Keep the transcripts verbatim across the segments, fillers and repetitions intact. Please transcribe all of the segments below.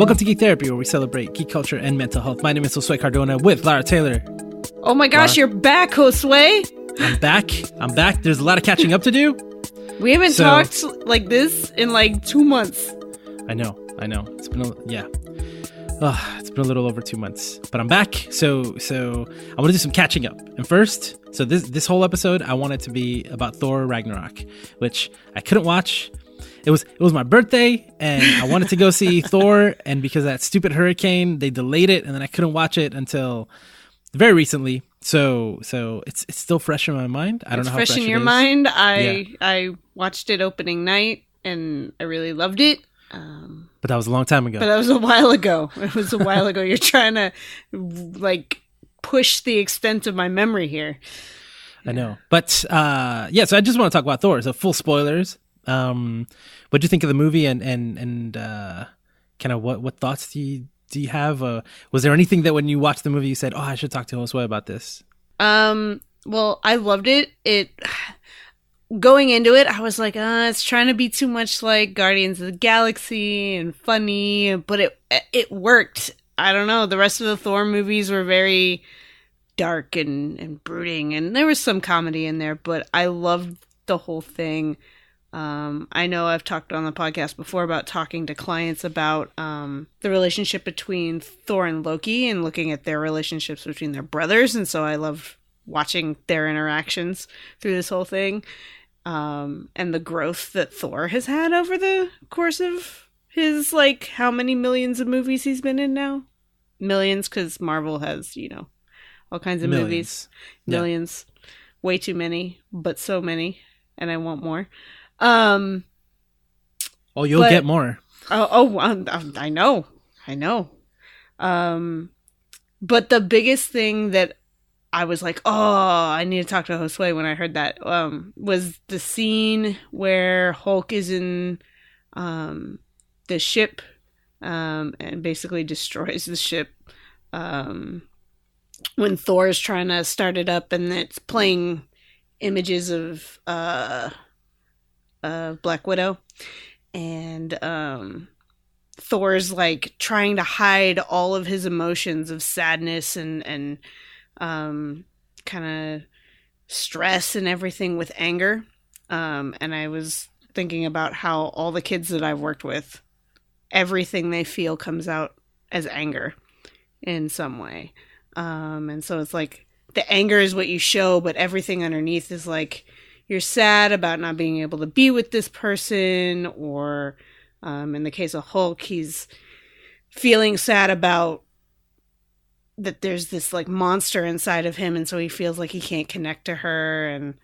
Welcome to Geek Therapy, where we celebrate geek culture and mental health. My name is Josue Cardona with Lara Taylor. Oh my gosh, Lara. You're back, Josue. I'm back. I'm back. There's a lot of catching up to do. We haven't so, talked like this in like two months. I know. I know. It's been a, yeah. Oh, it's been a little over two months, but I'm back. So so I want to do some catching up. And first, so this this whole episode, I want it to be about Thor Ragnarok, which I couldn't watch. It was it was my birthday, and I wanted to go see Thor, and because of that stupid hurricane, they delayed it, and then I couldn't watch it until very recently. So so it's it's still fresh in my mind. I don't it's know how fresh, fresh in your it is. mind. I yeah. I watched it opening night, and I really loved it. Um, but that was a long time ago. But that was a while ago. It was a while ago. You're trying to like push the extent of my memory here. I know, but uh, yeah. So I just want to talk about Thor. So full spoilers. Um, what do you think of the movie, and and and uh, kind of what, what thoughts do you do you have? Uh, was there anything that when you watched the movie you said, "Oh, I should talk to Josue about this"? Um, well, I loved it. It going into it, I was like, uh, it's trying to be too much like Guardians of the Galaxy and funny, but it it worked. I don't know. The rest of the Thor movies were very dark and and brooding, and there was some comedy in there, but I loved the whole thing. Um, I know I've talked on the podcast before about talking to clients about um, the relationship between Thor and Loki and looking at their relationships between their brothers. And so I love watching their interactions through this whole thing um, and the growth that Thor has had over the course of his, like, how many millions of movies he's been in now? Millions, because Marvel has, you know, all kinds of millions. movies. Millions. Yeah. Way too many, but so many. And I want more. Um, oh, you'll but, get more. Oh, oh, I know. I know. Um, but the biggest thing that I was like, oh, I need to talk to Josue when I heard that, um, was the scene where Hulk is in, um, the ship, um, and basically destroys the ship, um, when Thor is trying to start it up, and it's playing images of, uh, Uh, Black Widow, and um, Thor's like trying to hide all of his emotions of sadness and and um, kind of stress and everything with anger. Um, and I was thinking about how all the kids that I've worked with, everything they feel comes out as anger in some way. Um, and so it's like the anger is what you show, but everything underneath is like, you're sad about not being able to be with this person, or um, in the case of Hulk, he's feeling sad about that there's this like monster inside of him, and so he feels like he can't connect to her, and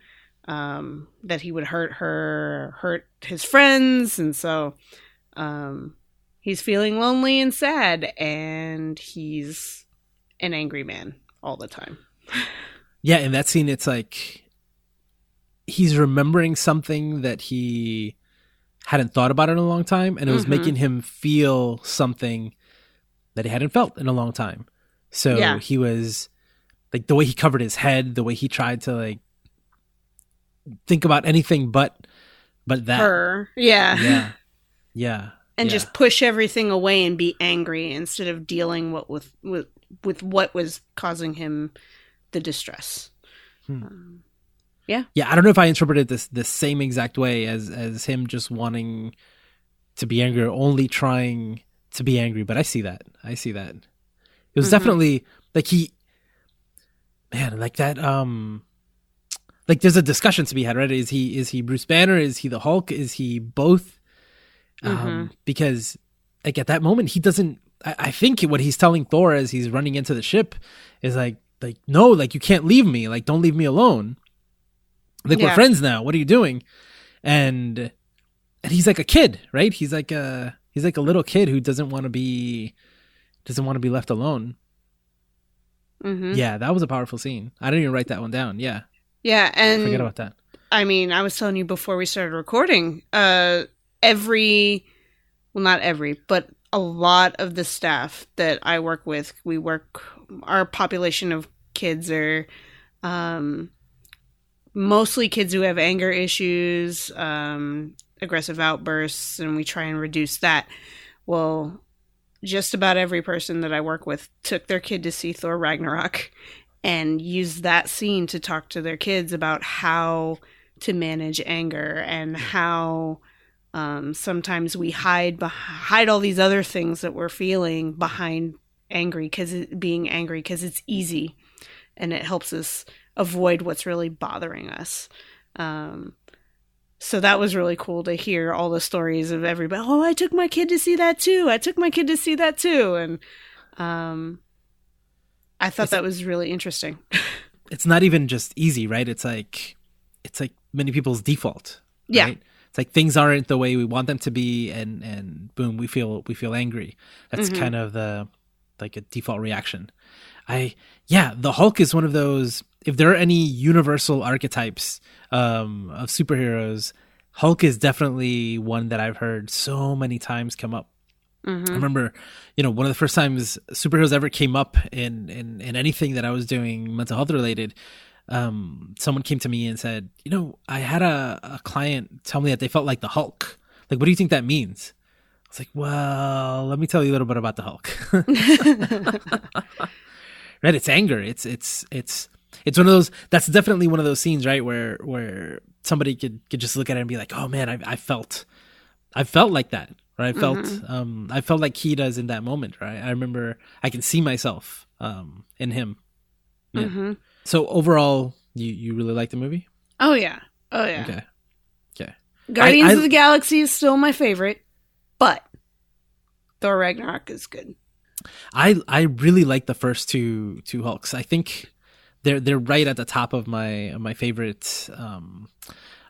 um, that he would hurt her, or hurt his friends, and so um, he's feeling lonely and sad, and he's an angry man all the time. Yeah, in that scene, it's like, he's remembering something that he hadn't thought about in a long time, and it was mm-hmm. making him feel something that he hadn't felt in a long time. So yeah. he was like, the way he covered his head, the way he tried to like think about anything but but that. Her. Yeah. Yeah. Yeah. And yeah. just push everything away and be angry instead of dealing what with with, with what was causing him the distress. Hmm. Um, Yeah. Yeah, I don't know if I interpreted this the same exact way as as him just wanting to be angry or only trying to be angry, but I see that. I see that. It was mm-hmm. definitely like he man, like that um like there's a discussion to be had, right? Is he is he Bruce Banner? Is he the Hulk? Is he both? Um mm-hmm. because like at that moment he doesn't I, I think what he's telling Thor as he's running into the ship is like like no, like you can't leave me. Like don't leave me alone. Like yeah. we're friends now. What are you doing? And and he's like a kid, right? He's like a he's like a little kid who doesn't want to be doesn't want to be left alone. Mm-hmm. Yeah, that was a powerful scene. I didn't even write that one down. Yeah, yeah, and forget about that. I mean, I was telling you before we started recording. Uh, every well, not every, but a lot of the staff that I work with, we work. Our population of kids are. Um, Mostly kids who have anger issues, um, aggressive outbursts, and we try and reduce that. Well, just about every person that I work with took their kid to see Thor Ragnarok and used that scene to talk to their kids about how to manage anger and how um, sometimes we hide be- hide all these other things that we're feeling behind angry because being angry because it's easy and it helps us avoid what's really bothering us. Um, so that was really cool to hear all the stories of everybody. Oh, I took my kid to see that too. I took my kid to see that too. And um, I thought it's, that was really interesting. It's not even just easy, right? It's like, it's like many people's default. Yeah. Right? It's like things aren't the way we want them to be. And, and boom, we feel, we feel angry. That's mm-hmm. kind of the, like a default reaction. I, yeah, the Hulk is one of those, if there are any universal archetypes um, of superheroes, Hulk is definitely one that I've heard so many times come up. Mm-hmm. I remember, you know, one of the first times superheroes ever came up in, in, in anything that I was doing mental health related, um, someone came to me and said, you know, I had a, a client tell me that they felt like the Hulk. Like, what do you think that means? I was like, well, let me tell you a little bit about the Hulk. Right, it's anger. It's it's it's it's one of those. That's definitely one of those scenes, right, where where somebody could, could just look at it and be like, "Oh man, I, I felt, I felt like that." Right, I felt, mm-hmm. um, I felt like he does in that moment. Right, I remember I can see myself um, in him. Yeah. Mm-hmm. So overall, you, you really like the movie? Oh yeah, oh yeah. Okay, okay. Guardians I, I, of the Galaxy is still my favorite, but Thor Ragnarok is good. I I really like the first two two Hulks. I think they're they're right at the top of my my favorite um,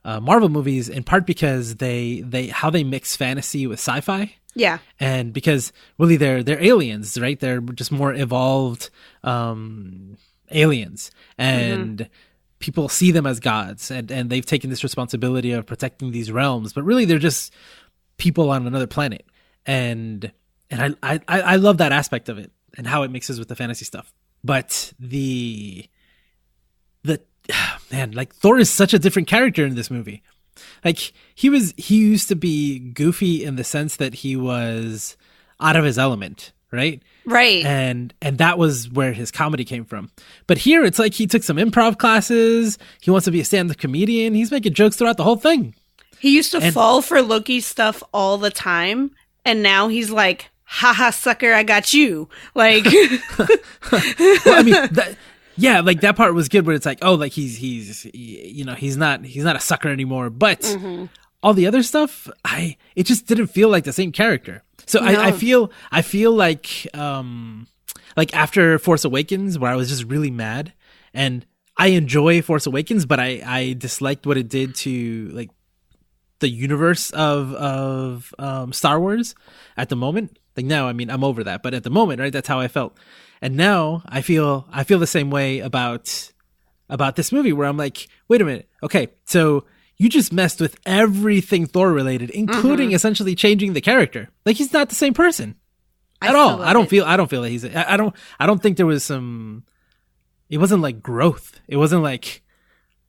uh, Marvel movies. In part because they they how they mix fantasy with sci-fi. Yeah, and because really they're they're aliens, right? They're just more evolved um, aliens, and mm-hmm. people see them as gods, and and they've taken this responsibility of protecting these realms. But really, they're just people on another planet, and. And I, I I love that aspect of it and how it mixes with the fantasy stuff. But the the man, like Thor is such a different character in this movie. Like he was he used to be goofy in the sense that he was out of his element, right? Right. And and that was where his comedy came from. But here it's like he took some improv classes, he wants to be a stand-up comedian, he's making jokes throughout the whole thing. He used to and, fall for Loki stuff all the time, and now he's like haha, sucker, I got you. Like, well, I mean, that, yeah, like that part was good where it's like, oh, like he's, he's, he, you know, he's not, he's not a sucker anymore, but mm-hmm. all the other stuff, I, it just didn't feel like the same character. So no. I, I feel, I feel like, um, like after Force Awakens where I was just really mad, and I enjoy Force Awakens, but I, I disliked what it did to like the universe of, of, um, Star Wars at the moment. Like now, I mean, I'm over that, but at the moment, right, that's how I felt. And now I feel, I feel the same way about, about this movie where I'm like, wait a minute. Okay. So you just messed with everything Thor related, including mm-hmm. essentially changing the character. Like he's not the same person at I all. I don't it. feel, I don't feel that he's, I, I don't, I don't think there was some, it wasn't like growth. It wasn't like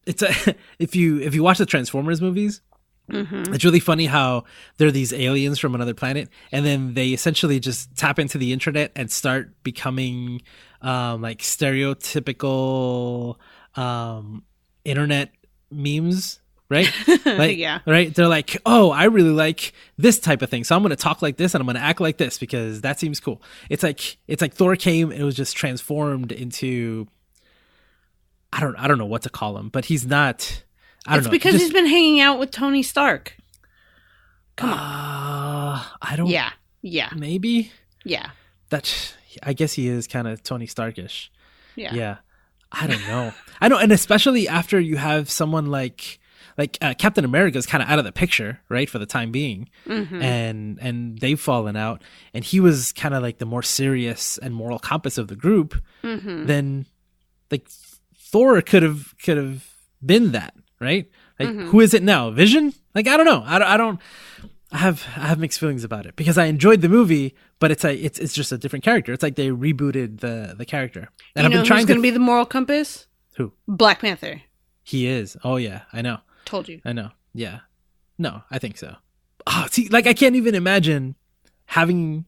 it's a, if you, if you watch the Transformers movies, mm-hmm. it's really funny how they're these aliens from another planet, and then they essentially just tap into the internet and start becoming um, like stereotypical um, internet memes, right? Like, yeah. Right? They're like, oh, I really like this type of thing, so I'm going to talk like this and I'm going to act like this because that seems cool. It's like it's like Thor came and it was just transformed into I don't I don't know what to call him, but he's not. I don't it's know. because Just, he's been hanging out with Tony Stark. Come uh, on. I don't. Yeah. Yeah. Maybe. Yeah. That I guess he is kind of Tony Starkish. Yeah. Yeah. I don't know. I know, and especially after you have someone like like uh, Captain America is kind of out of the picture, right, for the time being, mm-hmm. and and they've fallen out, and he was kind of like the more serious and moral compass of the group. Mm-hmm. Then, like Thor could have could have been that. Right? Like, mm-hmm. who is it now? Vision? Like, I don't know. I don't, I don't, I have, I have mixed feelings about it because I enjoyed the movie, but it's like, it's, it's just a different character. It's like they rebooted the, the character. And you I've know been trying who's to... going to be the moral compass? Who? Black Panther. He is. Oh, yeah. I know. Told you. I know. Yeah. No, I think so. Oh, see, like, I can't even imagine having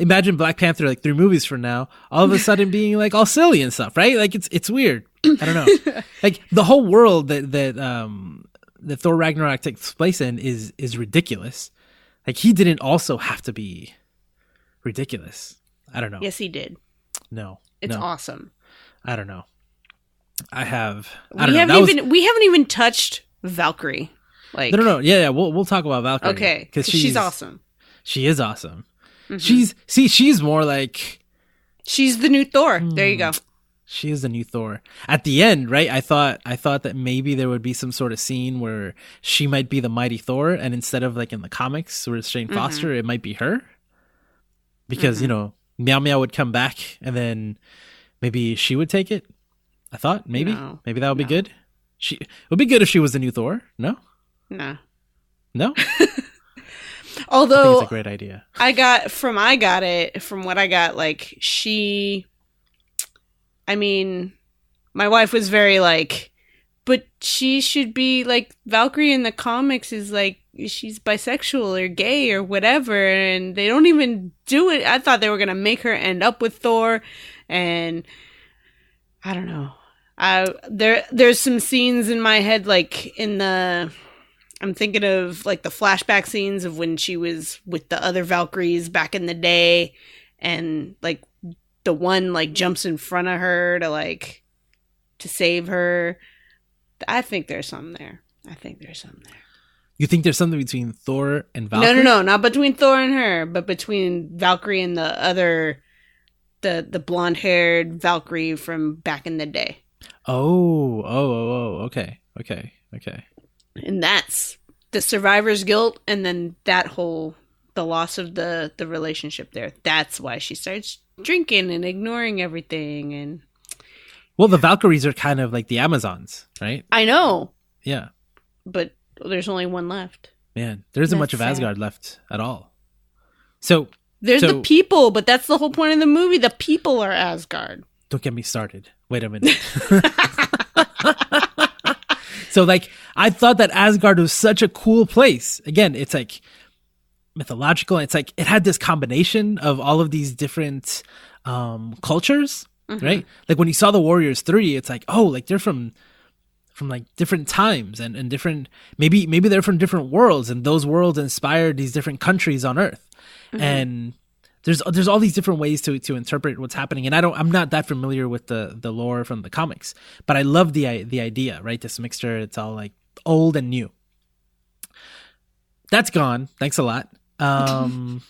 imagine Black Panther, like three movies from now, all of a sudden being like all silly and stuff, right? Like it's it's weird. I don't know. Like the whole world that that um that Thor Ragnarok takes place in is is ridiculous. Like he didn't also have to be ridiculous. I don't know. Yes, he did. No, it's no. awesome. I don't know. I have. I don't we know. haven't that even was... we haven't even touched Valkyrie. Like no, no, no. Yeah, yeah. We'll we'll talk about Valkyrie. Okay, because she's, she's awesome. She is awesome. Mm-hmm. She's see. She's more like. She's the new Thor. Hmm. There you go. She is the new Thor. At the end, right? I thought I thought that maybe there would be some sort of scene where she might be the mighty Thor, and instead of like in the comics where it's Jane mm-hmm. Foster, it might be her. Because, mm-hmm. you know, Meow Meow would come back and then maybe she would take it. I thought maybe. No. Maybe that would no. be good. She it would be good if she was the new Thor. No? Nah. No. No? Although I think it's a great idea. I got from I got it, from what I got, like she I mean, my wife was very like, but she should be like Valkyrie in the comics is like she's bisexual or gay or whatever, and they don't even do it. I thought they were gonna make her end up with Thor, and I don't know. I there there's some scenes in my head like in the I'm thinking of like the flashback scenes of when she was with the other Valkyries back in the day, and like. The one like jumps in front of her to like to save her. I think there's something there. I think there's something there. You think there's something between Thor and Valkyrie? No, no, no, not between Thor and her, but between Valkyrie and the other, the the blonde haired Valkyrie from back in the day. Oh, oh, oh, oh, okay, okay, okay. And that's the survivor's guilt, and then that whole the loss of the the relationship there. That's why she starts. Drinking and ignoring everything, and well, the Valkyries are kind of like the Amazons, right? I know, yeah, but there's only one left. Man, there isn't that's much of Asgard sad. Left at all. So there's so, the people, but that's the whole point of the movie. The people are Asgard. Don't get me started. Wait a minute. So, like, I thought that Asgard was such a cool place. Again, it's like. Mythological. It's like it had this combination of all of these different um cultures, mm-hmm. right? Like when you saw the Warriors three, it's like, oh, like they're from from like different times and, and different maybe maybe they're from different worlds, and those worlds inspired these different countries on Earth. Mm-hmm. And there's there's all these different ways to to interpret what's happening. And I don't I'm not that familiar with the the lore from the comics, but I love the the idea, right? This mixture, it's all like old and new. That's gone. Thanks a lot. Um,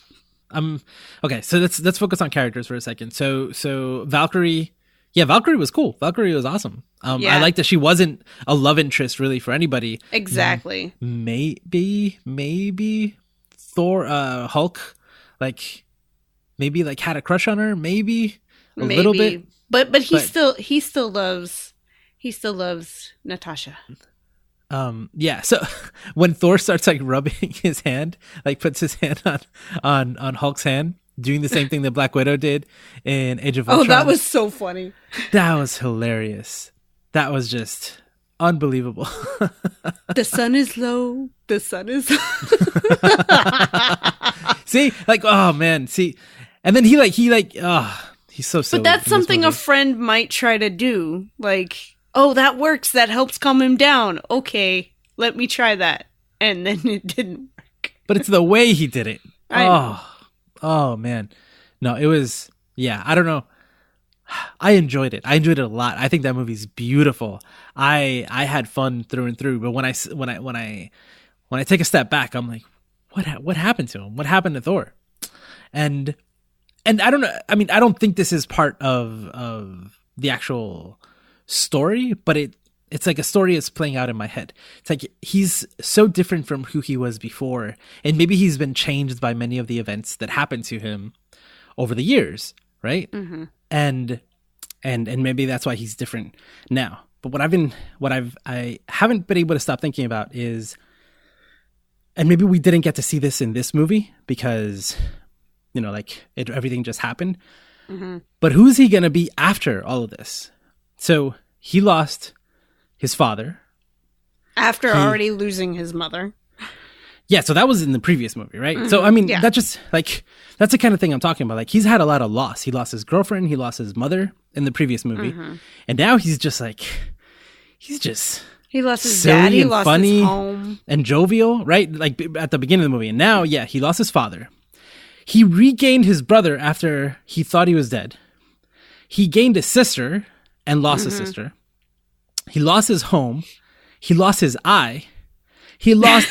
I'm okay. So let's let's focus on characters for a second. So so Valkyrie, yeah, Valkyrie was cool. Valkyrie was awesome. Um, yeah. I like that she wasn't a love interest really for anybody. Exactly. Um, maybe maybe Thor, uh, Hulk, like maybe like had a crush on her. Maybe a maybe. little bit. But but he but, still he still loves he still loves Natasha. Um, yeah, so when Thor starts like rubbing his hand, like puts his hand on, on, on Hulk's hand, doing the same thing that Black Widow did in Age of Ultron. Oh, that was so funny. That was hilarious. That was just unbelievable. The sun is low. The sun is low. See, like, oh man, see, and then he like, he like, oh, he's so silly. But that's something a friend might try to do, like... Oh, that works. That helps calm him down. Okay, let me try that. And then it didn't work. But it's the way he did it. I oh, know. oh man. No, it was, yeah, I don't know. I enjoyed it. I enjoyed it a lot. I think that movie's beautiful. I I had fun through and through. But when I, when I, when I, when I take a step back, I'm like, what, ha- what happened to him? What happened to Thor? And, and I don't know. I mean, I don't think this is part of, of the actual story, but it it's like a story that's playing out in my head. It's like he's so different from who he was before, and maybe he's been changed by many of the events that happened to him over the years, right? Mm-hmm. and and and maybe that's why he's different now. But what I've been what I've I haven't been able to stop thinking about is, and maybe we didn't get to see this in this movie because, you know, like it, everything just happened, mm-hmm. but who's he gonna be after all of this? So he lost his father. After he, already losing his mother. Yeah, so that was in the previous movie, right? Mm-hmm. So, I mean, yeah. that just, like, that's the kind of thing I'm talking about. Like, he's had a lot of loss. He lost his girlfriend. He lost his mother in the previous movie. Mm-hmm. And now he's just, like, he's just... He lost his dad. He lost funny his home. And jovial, right? Like, at the beginning of the movie. And now, yeah, he lost his father. He regained his brother after he thought he was dead. He gained a sister and lost mm-hmm. a sister. He lost his home. He lost his eye. He lost...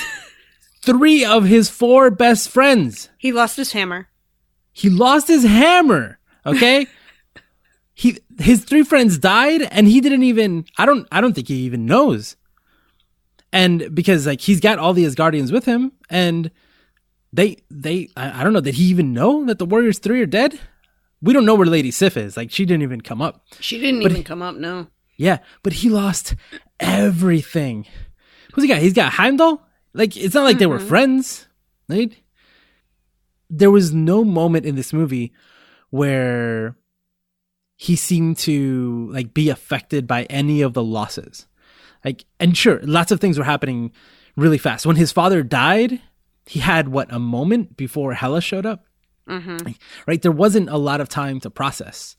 Three of his four best friends. He lost his hammer. He lost his hammer. Okay. he his three friends died, and he didn't even. I don't. I don't think he even knows. And because like he's got all the Asgardians with him, and they they I, I don't know. Did he even know that the Warriors three are dead? We don't know where Lady Sif is. Like she didn't even come up. She didn't but even he, come up. No. Yeah, but he lost everything. Who's he got? He's got Heimdall. Like, it's not like mm-hmm. they were friends, right? There was no moment in this movie where he seemed to, like, be affected by any of the losses. Like, and sure, lots of things were happening really fast. When his father died, he had, what, a moment before Hela showed up? Mm-hmm. Like, right? There wasn't a lot of time to process.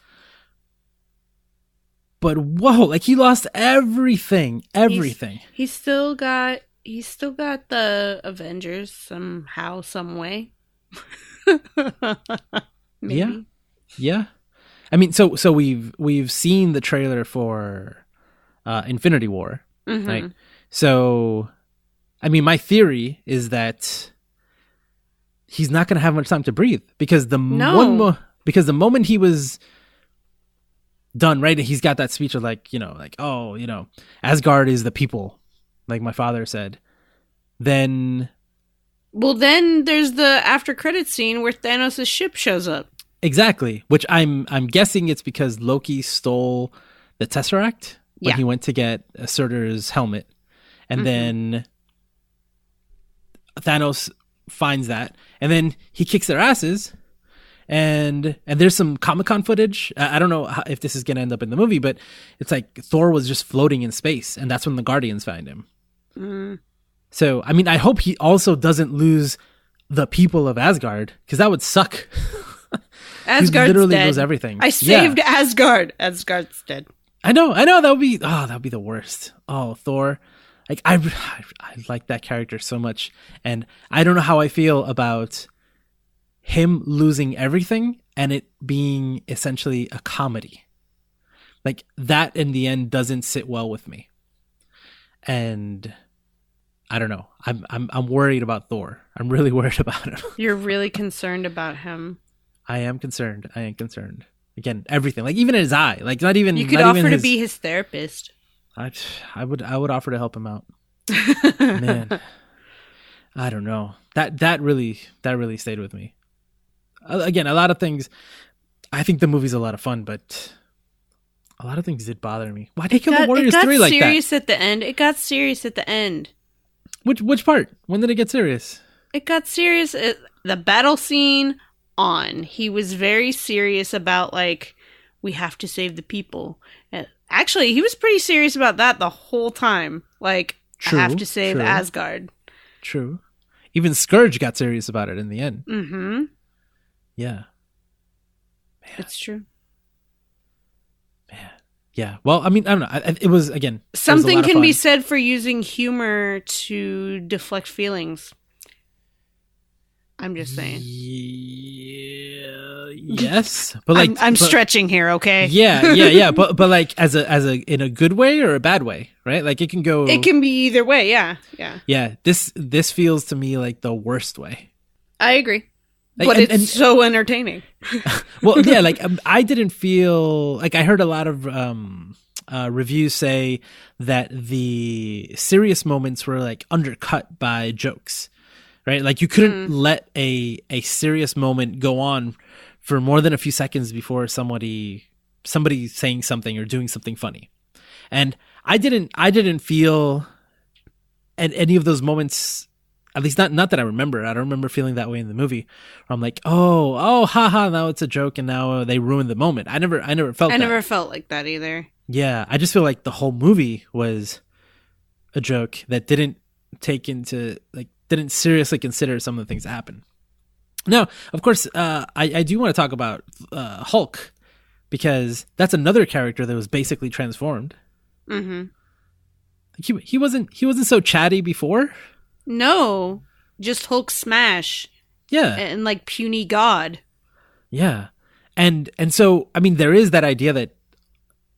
But, whoa, like, he lost everything, everything. He's, he's still got... He's still got the Avengers somehow, some way. Maybe. Yeah, yeah. I mean, so so we've we've seen the trailer for uh, Infinity War, mm-hmm. right? So, I mean, my theory is that he's not going to have much time to breathe because the no. one mo- because the moment he was done, right? He's got that speech of like, you know, like oh, you know, Asgard is the people. Like my father said, then. Well, then there's the after credits scene where Thanos' ship shows up. Exactly, which I'm I'm guessing it's because Loki stole the Tesseract when yeah. he went to get Surtur's helmet, and mm-hmm. then Thanos finds that, and then he kicks their asses, and and there's some Comic-Con footage. I don't know if this is gonna end up in the movie, but it's like Thor was just floating in space, and that's when the Guardians find him. Mm. So, I mean, I hope he also doesn't lose the people of Asgard because that would suck. Asgard literally dead. Lose everything. I saved yeah. Asgard. Asgard's dead. I know. I know. That would be oh, that would be the worst. Oh, Thor. Like I, I, I like that character so much, and I don't know how I feel about him losing everything and it being essentially a comedy. Like that in the end doesn't sit well with me. And I don't know. I'm I'm I'm worried about Thor. I'm really worried about him. You're really concerned about him. I am concerned. I am concerned. Again, everything. Like even his eye. Like not even. You could offer his... to be his therapist. I I would I would offer to help him out. Man, I don't know. That that really that really stayed with me. Again, a lot of things. I think the movie's a lot of fun, but. A lot of things did bother me. Why they kill the Warriors three like that? It got serious at the end. It got serious at the end. Which which part? When did it get serious? It got serious at the battle scene on. He was very serious about like we have to save the people. And actually, he was pretty serious about that the whole time. Like true, I have to save true. Asgard. True. Even Scourge got serious about it in the end. Mm-hmm. Yeah. Man. It's true. Yeah. Well, I mean, I don't know. I, it was, again... Something was can be said for using humor to deflect feelings. I'm just saying. Yeah, yes. But like, I'm, I'm but, stretching here, okay? Yeah, yeah, yeah. but but like as a as a in a good way or a bad way, right? Like it can go... It can be either way, yeah. Yeah. Yeah. This this feels to me like the worst way. I agree. Like, but and, it's and, so entertaining. Well, yeah, like um, I didn't feel like I heard a lot of um, uh, reviews say that the serious moments were like undercut by jokes, right? Like you couldn't mm. let a a serious moment go on for more than a few seconds before somebody somebody saying something or doing something funny. And I didn't I didn't feel at any of those moments. At least not not that I remember. I don't remember feeling that way in the movie. I'm like, oh, oh, haha, now it's a joke and now they ruined the moment. I never I never felt I that. I never felt like that either. Yeah, I just feel like the whole movie was a joke that didn't take into like didn't seriously consider some of the things that happened. Now, of course, uh, I, I do want to talk about uh, Hulk, because that's another character that was basically transformed. Mm-hmm. Like he, he wasn't he wasn't so chatty before. No, just Hulk smash. Yeah, and, and like puny god. Yeah, and and so I mean, there is that idea that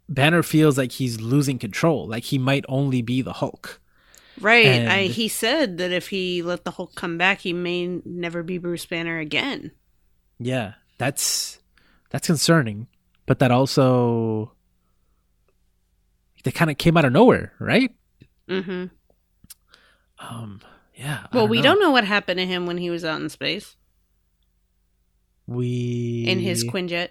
Banner feels like he's losing control, like he might only be the Hulk. Right. And I, he said that if he let the Hulk come back, he may never be Bruce Banner again. Yeah, that's that's concerning, but that also they kind of came out of nowhere, right? Mm-hmm. Um. Yeah. Well, don't we know. don't know what happened to him when he was out in space. We in his Quinjet.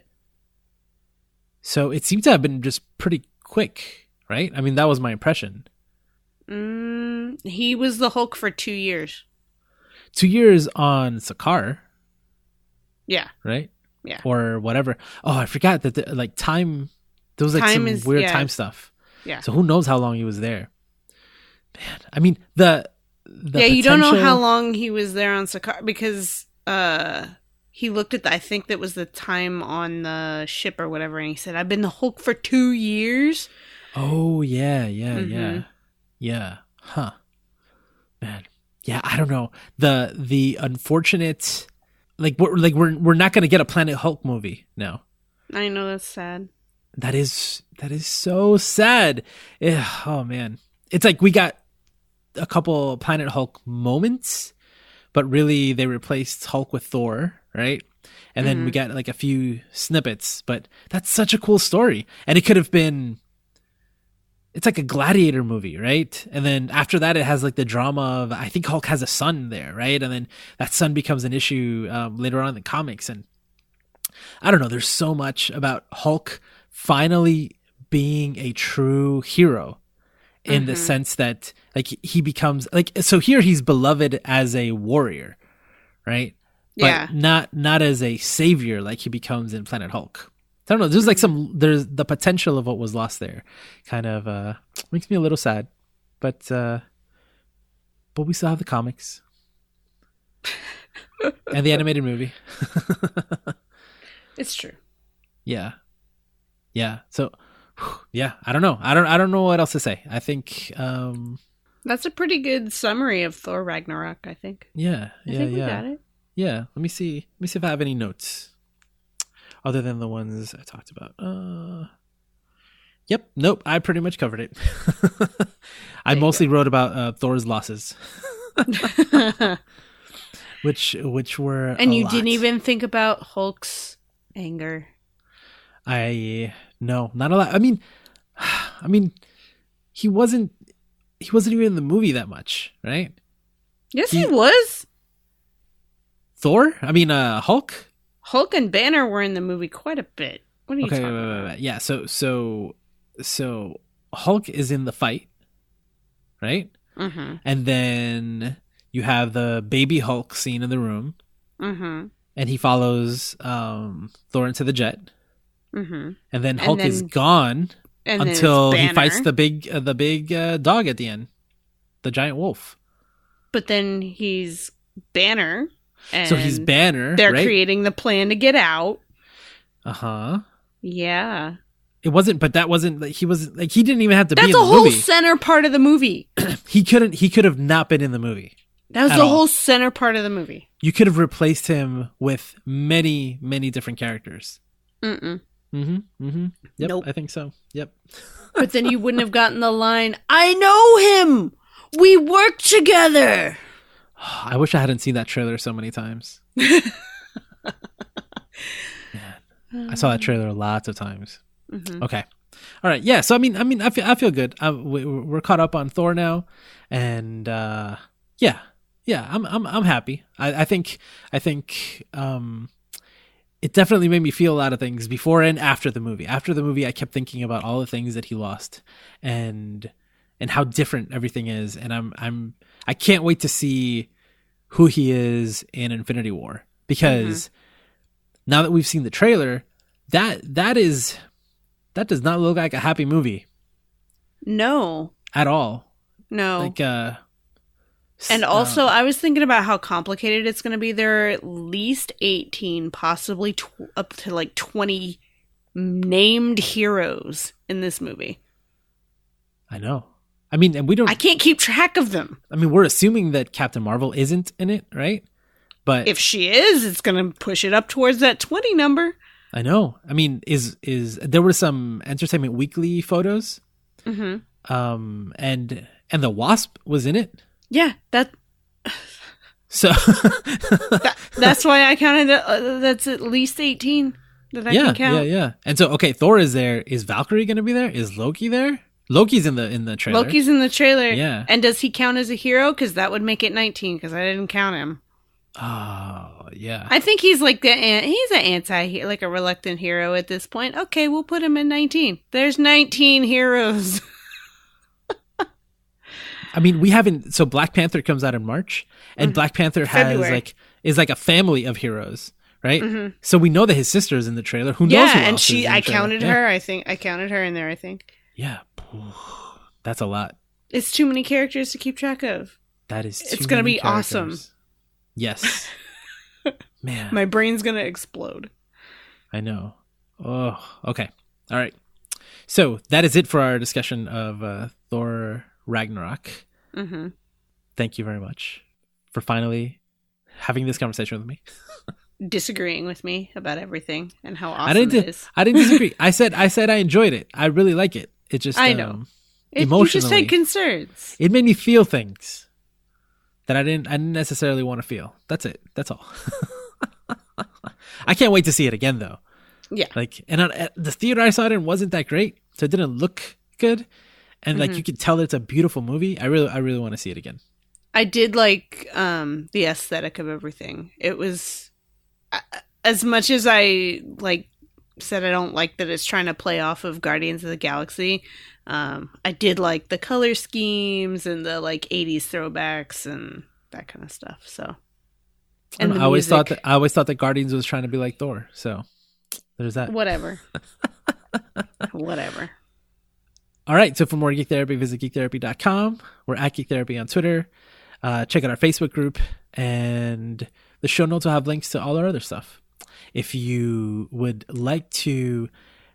So it seemed to have been just pretty quick, right? I mean, that was my impression. Mm, he was the Hulk for two years. Two years on Sakaar. Yeah. Right? Yeah. Or whatever. Oh, I forgot that, the, like, time... There was, like, time some is, weird yeah. time stuff. Yeah. So who knows how long he was there. Man, I mean, the... the yeah, you potential... don't know how long he was there on Sakaar, because uh, he looked at the... I think that was the time on the ship or whatever, and he said, I've been the Hulk for two years. Oh, yeah, yeah, mm-hmm. yeah. Yeah. Huh. Man. Yeah, I don't know. The the unfortunate like we're like we're we're not gonna get a Planet Hulk movie now. I know, that's sad. That is that is so sad. Ugh, oh man. It's like we got a couple Planet Hulk moments, but really they replaced Hulk with Thor, right? And mm-hmm. then we got like a few snippets, but that's such a cool story. And it could have been It's like a gladiator movie, right? And then after that, it has like the drama of, I think Hulk has a son there, right? And then that son becomes an issue um, later on in the comics. And I don't know, there's so much about Hulk finally being a true hero in mm-hmm. the sense that like he becomes like, so here he's beloved as a warrior, right? But yeah. not, not as a savior like he becomes in Planet Hulk. I don't know. There's like some, there's the potential of what was lost there. Kind of uh, makes me a little sad, but uh, but we still have the comics and the animated movie. It's true. Yeah, yeah. So, yeah. I don't know. I don't. I don't know what else to say. I think um, that's a pretty good summary of Thor Ragnarok. I think. Yeah. Yeah. I think we yeah. got it. Yeah. Let me see. Let me see if I have any notes. Other than the ones I talked about. Uh, yep. Nope. I pretty much covered it. I mostly go. wrote about uh, Thor's losses. which which were And you lot. didn't even think about Hulk's anger. I no, not a lot. I mean I mean he wasn't he wasn't even in the movie that much, right? Yes, he, he was. Thor? I mean uh, Hulk? Hulk and Banner were in the movie quite a bit. What are you okay, talking wait, wait, wait. about? Yeah, so so so Hulk is in the fight, right? Mm-hmm. And then you have the baby Hulk scene in the room, mm-hmm. and he follows um, Thor into the jet, mm-hmm. and then Hulk and then, is gone until he fights the big uh, the big uh, dog at the end, the giant wolf. But then he's Banner. And so he's Banner. They're right? creating the plan to get out. Uh huh. Yeah. It wasn't, but that wasn't like he wasn't like he didn't even have to That's be in the movie. That's the whole center part of the movie. he couldn't. He could have not been in the movie. That was the all. whole center part of the movie. You could have replaced him with many, many different characters. Mm-mm. Mm-hmm. Mm-hmm. Yep. Nope. I think so. Yep. But then you wouldn't have gotten the line. I know him. We work together. I wish I hadn't seen that trailer so many times. Man, I saw that trailer lots of times. Mm-hmm. Okay, all right, yeah. So I mean, I mean, I feel, I feel good. I, we, we're caught up on Thor now, and uh, yeah, yeah. I'm, I'm, I'm happy. I, I think, I think, um, it definitely made me feel a lot of things before and after the movie. After the movie, I kept thinking about all the things that he lost, and and how different everything is. And I'm, I'm. I can't wait to see who he is in Infinity War, because mm-hmm. now that we've seen the trailer, that that is that does not look like a happy movie. No, at all. No, like uh, And also, um, I was thinking about how complicated it's going to be. There are at least eighteen, possibly tw- up to like twenty named heroes in this movie. I know. I mean, and we don't... I can't keep track of them. I mean, we're assuming that Captain Marvel isn't in it, right? But if she is, it's going to push it up towards that twenty number. I know. I mean, is is there were some Entertainment Weekly photos. Mm-hmm. Um, and and the Wasp was in it. Yeah, that. So that, that's why I counted. That, uh, that's at least eighteen that I yeah, can count. Yeah, yeah, yeah. And so, okay, Thor is there. Is Valkyrie going to be there? Is Loki there? Loki's in the in the trailer. Loki's in the trailer. Yeah. And does he count as a hero? Because that would make it nineteen. Because I didn't count him. Oh yeah. I think he's like the an- he's an anti like a reluctant hero at this point. Okay, we'll put him in nineteen. There's nineteen heroes. I mean, we haven't. So Black Panther comes out in March, and mm-hmm. Black Panther has February. like is like a family of heroes, right? Mm-hmm. So we know that his sister is in the trailer. Who yeah, knows? Who and else she, is in I the counted her. Yeah. I think I counted her in there. I think. Yeah, that's a lot. It's too many characters to keep track of. That is. Too it's gonna many be characters. Awesome. Yes, man. My brain's gonna explode. I know. Oh, okay. All right. So that is it for our discussion of uh, Thor. Ragnarok. Mm-hmm. Thank you very much for finally having this conversation with me. Disagreeing with me about everything and how awesome I didn't, it is. I didn't disagree. I said I said I enjoyed it. I really like it. It just I know. Um, it, emotionally, you just had concerns. It made me feel things that I didn't I didn't necessarily want to feel. That's it. That's all. I can't wait to see it again though. Yeah. Like and I, the theater I saw it in wasn't that great, so it didn't look good. And like mm-hmm. you could tell it's a beautiful movie. I really I really want to see it again. I did like um, the aesthetic of everything. It was as much as I like said I don't like that it's trying to play off of Guardians of the Galaxy. Um, I did like the color schemes and the like eighties throwbacks and that kind of stuff. So and I, know, I always thought that I always thought that Guardians was trying to be like Thor. So there's that. Whatever. Whatever. All right, so for more Geek Therapy, visit geek therapy dot com. We're at Geek Therapy on Twitter. Uh, check out our Facebook group, and the show notes will have links to all our other stuff. If you would like to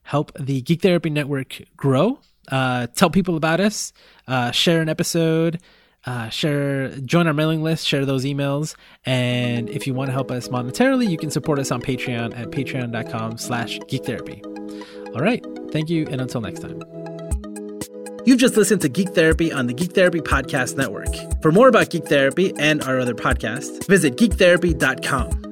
help the Geek Therapy Network grow, uh, tell people about us, uh, share an episode, uh, share, join our mailing list, share those emails, and if you want to help us monetarily, you can support us on Patreon at patreon dot com slash geek therapy. All right, thank you, and until next time. You've just listened to Geek Therapy on the Geek Therapy Podcast Network. For more about Geek Therapy and our other podcasts, visit geek therapy dot com.